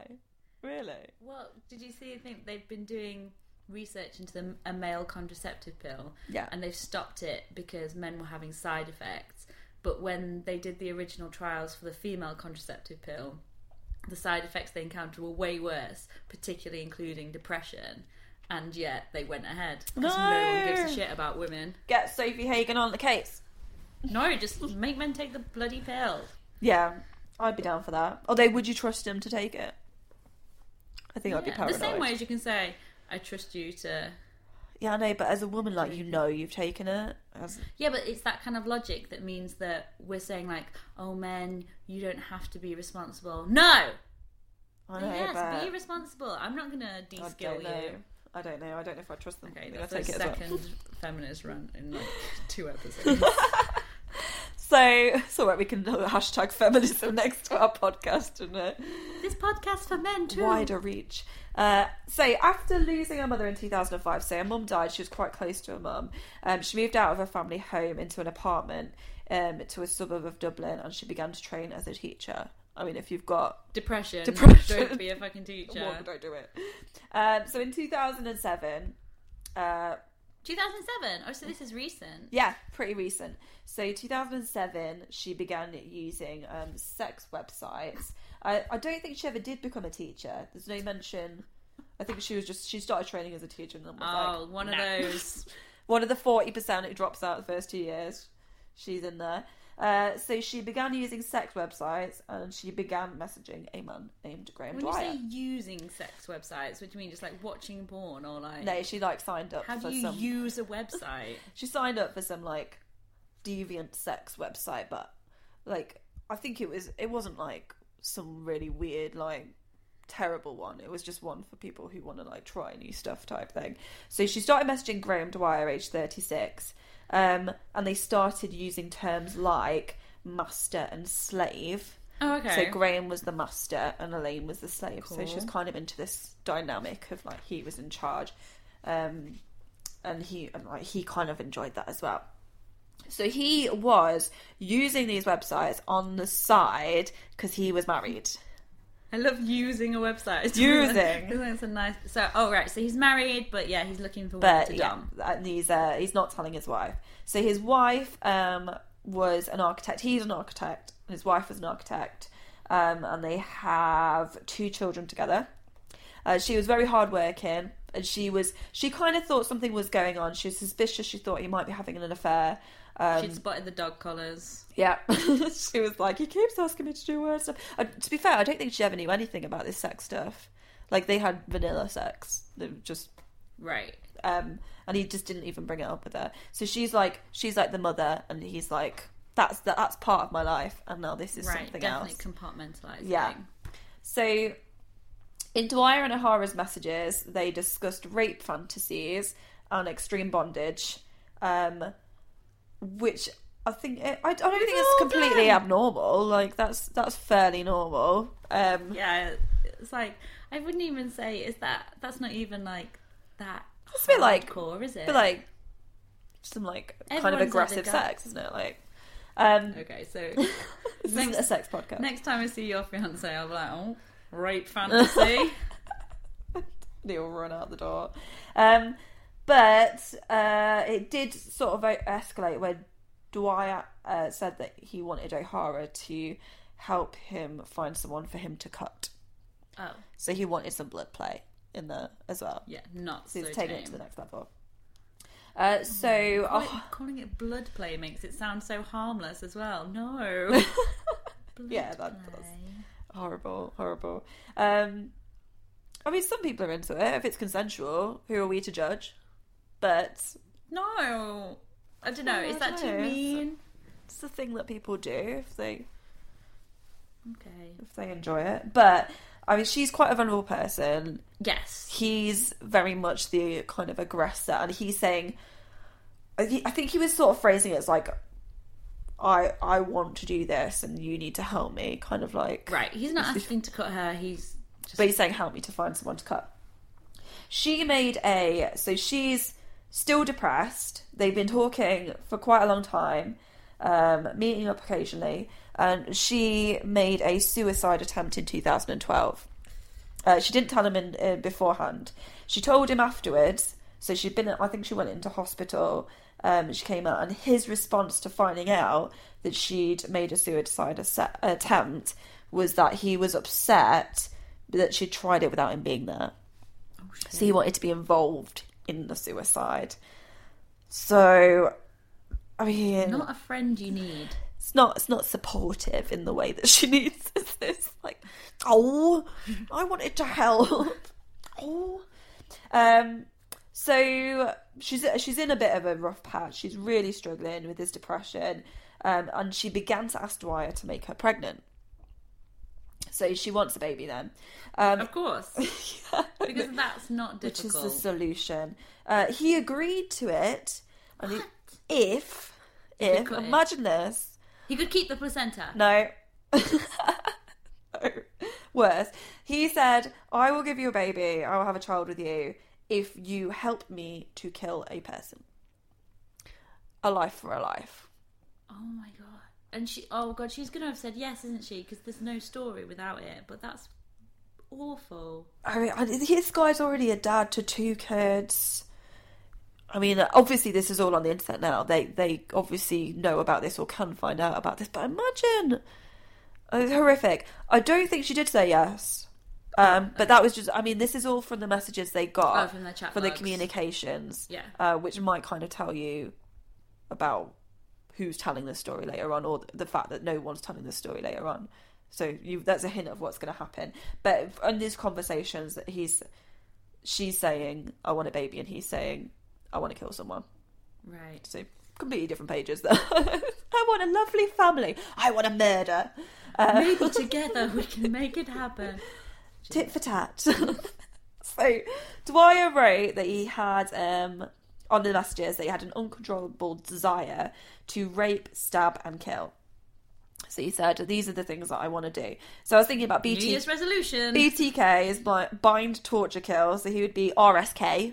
Really? Well, did you see? I think they've been doing research into the, a male contraceptive pill. Yeah. And they've stopped it because men were having side effects. But when they did the original trials for the female contraceptive pill, the side effects they encountered were way worse, particularly including depression. And yet they went ahead. Because no. no one gives a shit about women. Get Sophie Hagen on the case. No, just make men take the bloody pill. Yeah, I'd be down for that. Although, would you trust them to take it? I think yeah, I'd be paranoid. The same way as you can say, I trust you to... Yeah, I know, but as a woman, like, you know you've taken it. As... Yeah, but it's that kind of logic that means that we're saying, like, oh, men, you don't have to be responsible. No! I know, yes, but... be responsible. I'm not going to de-skill you. Know. I don't know. I don't know if I trust them. Okay, that's the second well. feminist rant in, like, two episodes. So, it's all right, we can hashtag feminism next to our podcast, isn't it? This podcast for men too. Wider reach. Uh, so, after losing her mother in two thousand five, so her mum died, she was quite close to her mum. Um, she moved out of her family home into an apartment um, to a suburb of Dublin, and she began to train as a teacher. I mean, if you've got... Depression. Depression. Don't be a fucking teacher. Well, don't do it. Um, so, in two thousand seven... Uh, two thousand seven? Oh, so this is recent. Yeah, pretty recent. So two thousand seven, she began using um, sex websites. I, I don't think she ever did become a teacher. There's no mention. I think she was just... She started training as a teacher and then was oh, like... Oh, one nah. of those. One of the forty percent who drops out the first two years. She's in there. Uh, so she began using sex websites and she began messaging a man named Graham Dwyer. When you say using sex websites, what do you mean? Just like watching porn or like... No, she like signed up for some... How do you use a website? She signed up for some like deviant sex website, but like I think it was... It wasn't like some really weird like terrible one. It was just one for people who want to like try new stuff type thing. So she started messaging Graham Dwyer age thirty-six... Um, and they started using terms like master and slave. Oh, okay. So Graham was the master and Elaine was the slave. Cool. So she was kind of into this dynamic of like he was in charge, um, and he and like he kind of enjoyed that as well. So he was using these websites on the side because he was married. I love using a website. Using. It's a nice... So, oh, right. So he's married, but yeah, he's looking for but, one to yeah, dump. And he's, uh, he's not telling his wife. So his wife um, was an architect. He's an architect. His wife was an architect. Um, and they have two children together. Uh, she was very hardworking. And she was... She kind of thought something was going on. She was suspicious. She thought he might be having an affair. Um, She'd spotted the dog collars. Yeah. She was like, he keeps asking me to do weird stuff. Uh, to be fair, I don't think she ever knew anything about this sex stuff. Like, they had vanilla sex. They just... Right. Um, and he just didn't even bring it up with her. So she's like, she's like the mother, and he's like, that's the, that's part of my life, and now this is right, something else. Definitely compartmentalising. Yeah. So, in Dwyer and O'Hara's messages, they discussed rape fantasies and extreme bondage, um... which I think I, I don't it's think it's completely done. abnormal. Like that's that's fairly normal. Um, yeah, it's like I wouldn't even say is that that's not even like that. It's a bit like hardcore, is it? But like some like Everyone's kind of aggressive sex, isn't it? Like um, okay, so this next, isn't a sex podcast. Next time I see your fiance, I'll be like, oh, rape fantasy. They'll run out the door. Um, But uh, it did sort of escalate when Dwyer uh, said that he wanted O'Hara to help him find someone for him to cut. Oh. So he wanted some blood play in there as well. Yeah, not so So he's taking it to the next level. Uh, so... Calling, oh. calling it blood play makes it sound so harmless as well. No. Yeah, that does. Horrible, horrible. Um, I mean, some people are into it. If it's consensual, who are we to judge? But no, I don't know. Oh, is that too mean? It's the thing that people do if they, okay, if they enjoy it. But I mean, she's quite a vulnerable person. Yes, he's very much the kind of aggressor, and he's saying, I think he was sort of phrasing it as like, I I want to do this, and you need to help me, kind of like. Right, he's not asking to cut her. He's just... but he's saying help me to find someone to cut. She made a... So she's still depressed. They've been talking for quite a long time, um, meeting up occasionally, and she made a suicide attempt in two thousand twelve. Uh, she didn't tell him in, uh, beforehand. She told him afterwards. So she'd been, I think she went into hospital. Um, she came out, and his response to finding out that she'd made a suicide ac- attempt was that he was upset that she tried it without him being there. Oh, shit. So he wanted to be involved in the suicide. So, I mean, not a friend you need. It's not. It's not supportive in the way that she needs. It's, it's like, oh, I wanted to help. Oh, um. So she's she's in a bit of a rough patch. She's really struggling with this depression, um, and she began to ask Dwyer to make her pregnant. So she wants a baby then. Um, of course. Yeah. Because that's not difficult. Which is the solution. Uh, he agreed to it. And what? He, if, if, he imagine this. He could keep the placenta. No. No. Worse. He said, I will give you a baby. I will have a child with you if you help me to kill a person. A life for a life. Oh my God. And she, oh God, she's going to have said yes, isn't she? Because there's no story without it. But that's awful. I mean, this guy's already a dad to two kids. I mean, obviously this is all on the internet now. They they obviously know about this or can find out about this. But imagine. It's horrific. I don't think she did say yes. Um, but okay. That was just, I mean, this is all from the messages they got. Oh, from the chat From logs. The communications. Yeah. Uh, which might kind of tell you about who's telling the story later on, or the fact that no one's telling the story later on. So you, that's a hint of what's going to happen. But in these conversations, that he's, she's saying, I want a baby, and he's saying, I want to kill someone. Right. So completely different pages there. I want a lovely family. I want a murder. Uh, Maybe together we can make it happen. Tit for tat. So Dwyer wrote that he had... Um, on the messages, they had an uncontrollable desire to rape, stab, and kill. So he said, these are the things that I want to do. So I was thinking about B T... New Year's resolution. B T K is bind, torture, kill. So he would be R S K.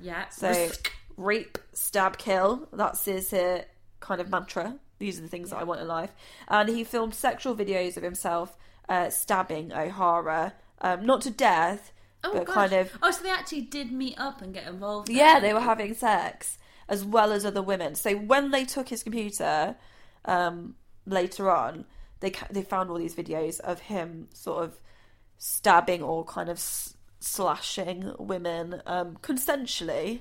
Yeah. So rape, stab, kill. That's his uh, kind of mantra. These are the things yeah. that I want in life. And he filmed sexual videos of himself uh, stabbing O'Hara. Um, not to death... Oh, but kind of, oh, so they actually did meet up and get involved. There. Yeah, they were having sex as well as other women. So when they took his computer um, later on, they they found all these videos of him sort of stabbing or kind of s- slashing women um, consensually.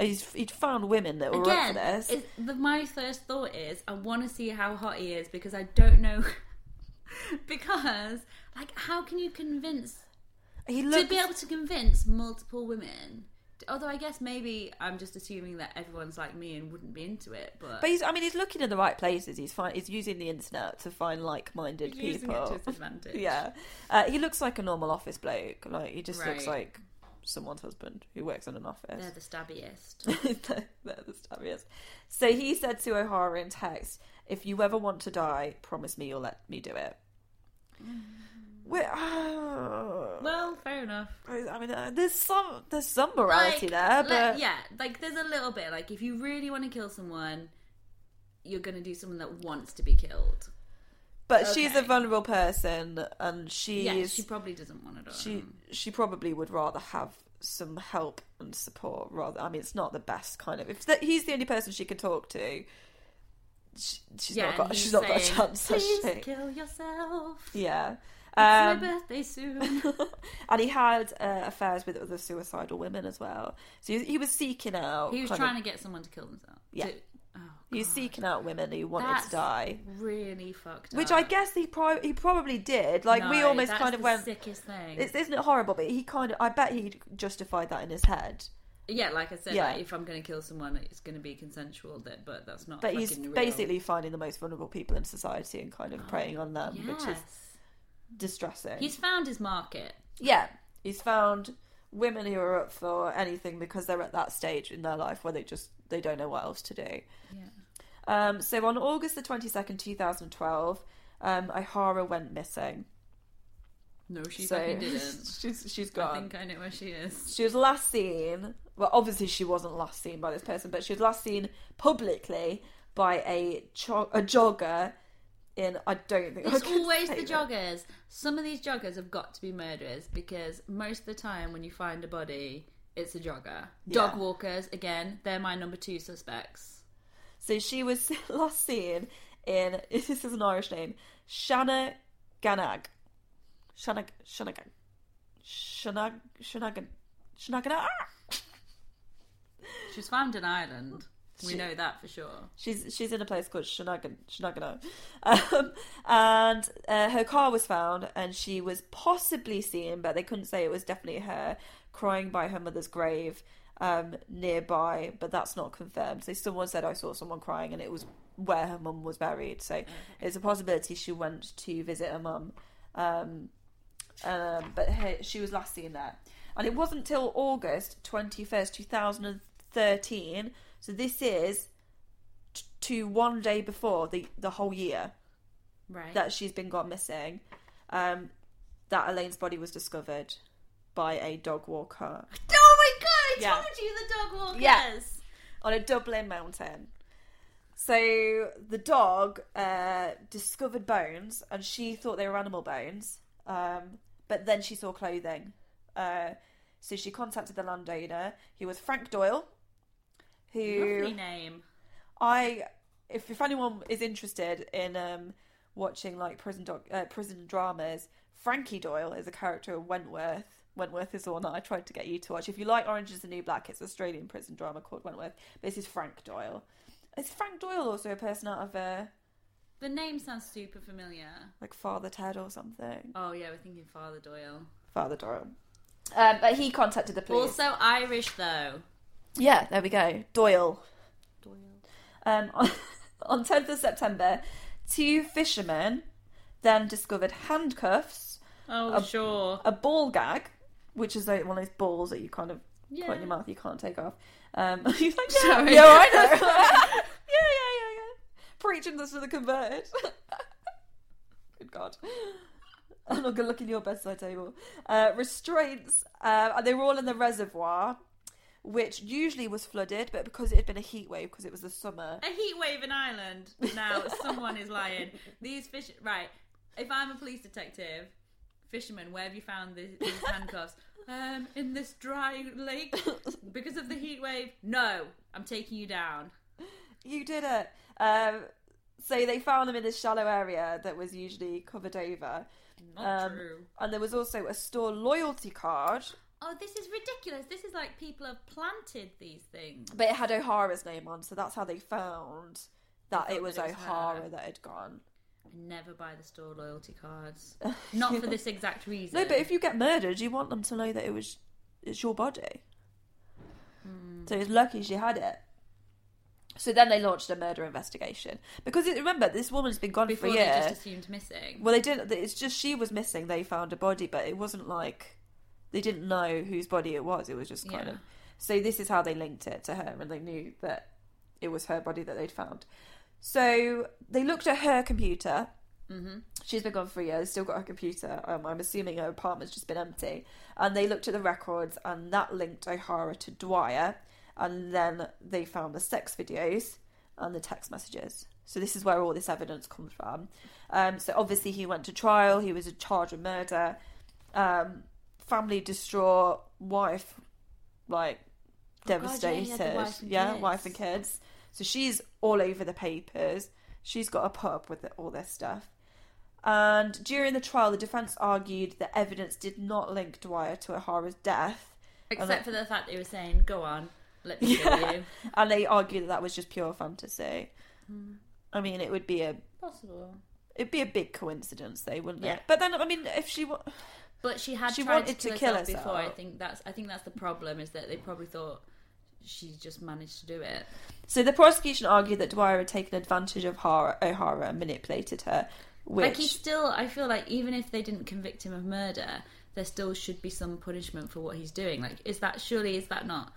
He's, he'd found women that were Again, up for this. The, my first thought is, I want to see how hot he is, because I don't know. Because, like, how can you convince... He looks... To be able to convince multiple women. Although I guess maybe I'm just assuming that everyone's like me and wouldn't be into it. But, but he's, I mean, he's looking in the right places. He's find, he's using the internet to find like-minded people. Using it to his advantage. Yeah. Uh, he looks like a normal office bloke. Like, he just right. looks like someone's husband who works in an office. They're the stabbiest. they're, they're the stabbiest. So he said to O'Hara in text, if you ever want to die, promise me you'll let me do it. Oh. Well, fair enough. I mean, uh, there's some there's some morality like, there, but like, yeah, like there's a little bit. Like, if you really want to kill someone, you're going to do someone that wants to be killed. But okay. She's a vulnerable person, and she's yeah, she probably doesn't want it. All. She she probably would rather have some help and support. Rather, I mean, it's not the best kind of. If the, he's the only person she can talk to. She, she's yeah, not got. She's saying, not got a chance. Please has she? Kill yourself. Yeah. It's um, my birthday soon. And he had uh, affairs with other suicidal women as well. So he, he was seeking out... He was trying of, to get someone to kill themselves. Yeah. To, oh, he was seeking out women who wanted that's to die. Really fucked up. Which I guess he, pro- he probably did. Like, no, we almost kind of went... that's the sickest thing. It's, isn't it horrible? But he kind of... I bet he justified that in his head. Yeah, like I said, yeah. Like, if I'm going to kill someone, it's going to be consensual, but that's not But he's real. Basically finding the most vulnerable people in society and kind of oh, preying on them, yes. which is... distressing. He's found his market. Yeah, he's found women who are up for anything because they're at that stage in their life where they just they don't know what else to do. Yeah. Um. So on August the twenty second, two thousand twelve, um, O'Hara went missing. No, she so, fucking didn't. She's she's gone. I think I know where she is. She was last seen well, obviously she wasn't last seen by this person, but she was last seen publicly by a cho- a jogger in, I don't think... It's always the joggers. Some of these joggers have got to be murderers, because most of the time when you find a body, it's a jogger. Dog yeah. walkers, again, they're my number two suspects. So she was last seen in, this is an Irish name, Shanganagh. Shanag Shanagh Shanag Shanag Shanagh. She was found in Ireland. We she, know that for sure. She's she's in a place called Shanagh Shanagh. Um, and uh, her car was found, and she was possibly seen, but they couldn't say it was definitely her, crying by her mother's grave um, nearby, but that's not confirmed. So someone said, I saw someone crying, and it was where her mum was buried. So it's a possibility she went to visit her mum. Um, um, but her, she was last seen there, and it wasn't till August twenty-first, twenty thirteen. So this is t- to one day before the, the whole year, right? That she's been gone missing. Um, that Elaine's body was discovered by a dog walker. Oh my god! I yeah. told you the dog walkers yeah. on a Dublin mountain. So the dog uh, discovered bones, and she thought they were animal bones, um, but then she saw clothing. Uh, so she contacted the landowner, who was Frank Doyle. Who, lovely name. I, if, if anyone is interested in um, watching like prison doc, uh, prison dramas, Frankie Doyle is a character of Wentworth. Wentworth is the one that I tried to get you to watch. If you like Orange is the New Black, it's an Australian prison drama called Wentworth. But this is Frank Doyle. Is Frank Doyle also a person out of a... The name sounds super familiar. Like Father Ted or something. Oh, yeah, we're thinking Father Doyle. Father Doyle. Um, but he contacted the police. Also Irish, though. Yeah, there we go. Doyle. Doyle. Um, on, on tenth of September, two fishermen then discovered handcuffs. Oh, a, sure. A ball gag, which is like one of those balls that you kind of yeah. put in your mouth, you can't take off. Um, he's like, yeah, Sorry. yeah, I know. yeah, yeah, yeah, yeah. Preaching this to the converted. Good God. I'm not going to look in your bedside table. Uh, restraints, uh, they were all in the reservoir, which usually was flooded, but because it had been a heat wave, because it was the summer. A heat wave in Ireland. Now, someone is lying. These fish... Right, if I'm a police detective, fisherman, where have you found these, these handcuffs? Um, in this dry lake because of the heat wave. No, I'm taking you down. You did it. Um, so they found them in this shallow area that was usually covered over. Not um, true. And there was also a store loyalty card. Oh, this is ridiculous. This is like people have planted these things. But it had O'Hara's name on, so that's how they found that it was that O'Hara her. that had gone. Never buy the store loyalty cards. Not for this exact reason. No, but if you get murdered, you want them to know that it was it's your body. Mm. So it's lucky she had it. So then they launched a murder investigation because it, remember this woman's been gone Before for a year. Before they just assumed missing. Well, they didn't. It's just she was missing. They found a body, but it wasn't like they didn't know whose body it was. It was just kind yeah. of. So this is how they linked it to her, and they knew that it was her body that they'd found. So they looked at her computer. Mm-hmm. She's been gone for a year. They've still got her computer. Um, I'm assuming her apartment's just been empty. And they looked at the records, and that linked O'Hara to Dwyer. And then they found the sex videos and the text messages. So this is where all this evidence comes from. Um, so obviously he went to trial. He was charged with murder. Um, family distraught. Wife, like, oh, devastated. God, yeah, wife yeah, kids. wife and kids. So she's all over the papers. She's got to put up with all this stuff. And during the trial, the defence argued that evidence did not link Dwyer to O'Hara's death. Except that, for the fact they were saying, go on, let me kill yeah. you. And they argued that that was just pure fantasy. Mm. I mean, it would be a... Possible. It'd be a big coincidence, though, wouldn't yeah. it? But then, I mean, if she... Wa- but she had she tried wanted to kill, to kill herself, herself before. I think that's. I think that's the problem, is that they probably thought... She just managed to do it. So the prosecution argued that Dwyer had taken advantage of Hara, O'Hara and manipulated her. Which... Like, he still, I feel like even if they didn't convict him of murder, there still should be some punishment for what he's doing. Like, is that surely is that not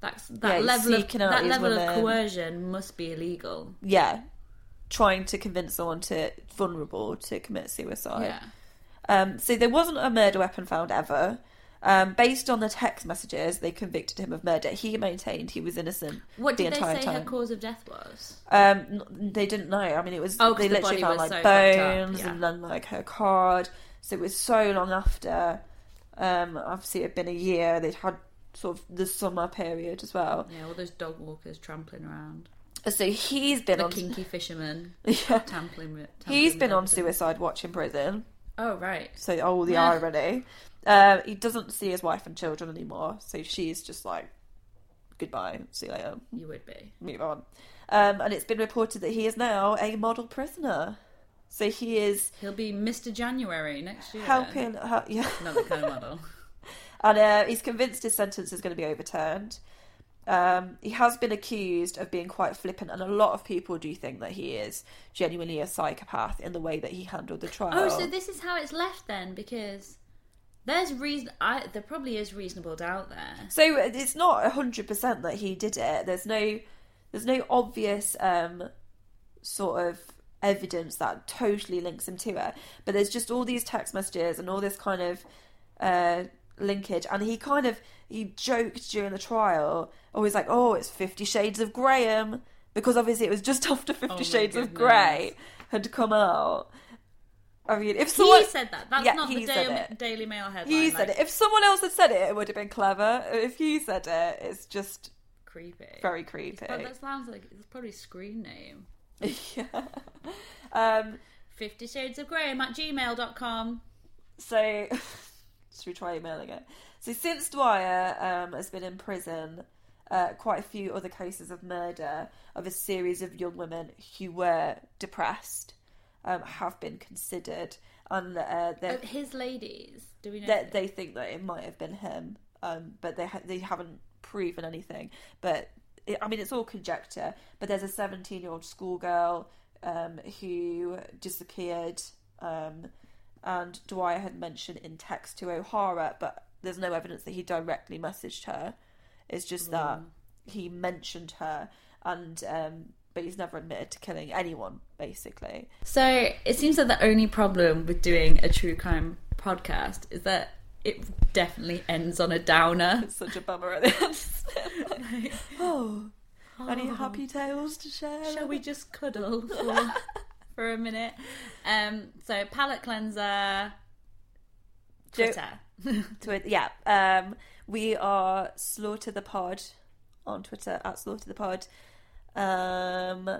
that's, that yeah, level of, that level women. of coercion must be illegal? Yeah, trying to convince someone to vulnerable to commit suicide. Yeah. Um, so there wasn't a murder weapon found ever. Um, based on the text messages, they convicted him of murder. He maintained he was innocent. What did the entire they say time. Her cause of death was? Um, they didn't know. I mean, it was oh, they the literally found like so bones yeah. and then like her card. So it was so long after. Um, obviously, it had been a year. They'd had sort of the summer period as well. Yeah, all those dog walkers trampling around. So he's been the on kinky fisherman. Yeah, tampling, tampling he's been on suicide watch in prison. Oh right. So all the yeah. irony. Uh, he doesn't see his wife and children anymore, so she's just like, goodbye, see you later. You would be. Move on. Um, and it's been reported that he is now a model prisoner. So he is... He'll be Mister January next year. Helping... Her, yeah. Not that kind of model. And uh, he's convinced his sentence is going to be overturned. Um, he has been accused of being quite flippant, and a lot of people do think that he is genuinely a psychopath in the way that he handled the trial. Oh, so this is how it's left then, because... There's reason. I, there probably is reasonable doubt there. So it's not a hundred percent that he did it. There's no, there's no obvious um, sort of evidence that totally links him to it. But there's just all these text messages and all this kind of uh, linkage. And he kind of he joked during the trial, always like, "Oh, it's Fifty Shades of Graham," because obviously it was just after Fifty oh Shades goodness. of Grey had come out. I mean, if someone... He said that. That's yeah, not the Daily, Daily Mail headline. He said like... it. If someone else had said it, it would have been clever. If he said it, it's just... Creepy. Very creepy. But that sounds like... It's probably screen name. Yeah. Um, Fifty Shades of Graham at gmail dot com. So... Should we try emailing it? So since Dwyer um, has been in prison, uh, quite a few other cases of murder of a series of young women who were depressed... Um, have been considered, and uh, oh, his ladies. Do we know? They, they think that it might have been him, um, but they ha- they haven't proven anything. But it, I mean, it's all conjecture. But there's a seventeen-year-old schoolgirl um, who disappeared, um, and Dwyer had mentioned in text to O'Hara, but there's no evidence that he directly messaged her. It's just mm. that he mentioned her, and. Um, but he's never admitted to killing anyone, basically. So it seems that the only problem with doing a true crime podcast is that it definitely ends on a downer. It's such a bummer at the end. Like, oh, oh, any happy tales to share? Shall we just cuddle for, for a minute? Um, so palate cleanser, Twitter. Twitter, yeah. Um, we are Slaughter the Pod on Twitter, at Slaughter the Pod. Um,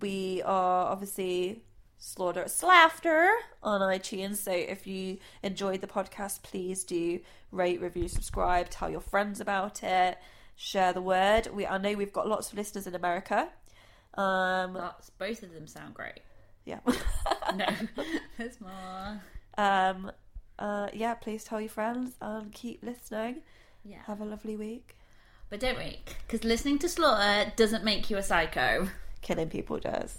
we are obviously Slaughter Slaughter on iTunes, so if you enjoyed the podcast, please do rate, review, subscribe, tell your friends about it, share the word. We I know we've got lots of listeners in America. Um, lots, both of them sound great. Yeah. No, there's more. Um, uh, yeah, please tell your friends and keep listening. Yeah. Have a lovely week. But don't we? Because listening to Slaughter doesn't make you a psycho. Killing people does.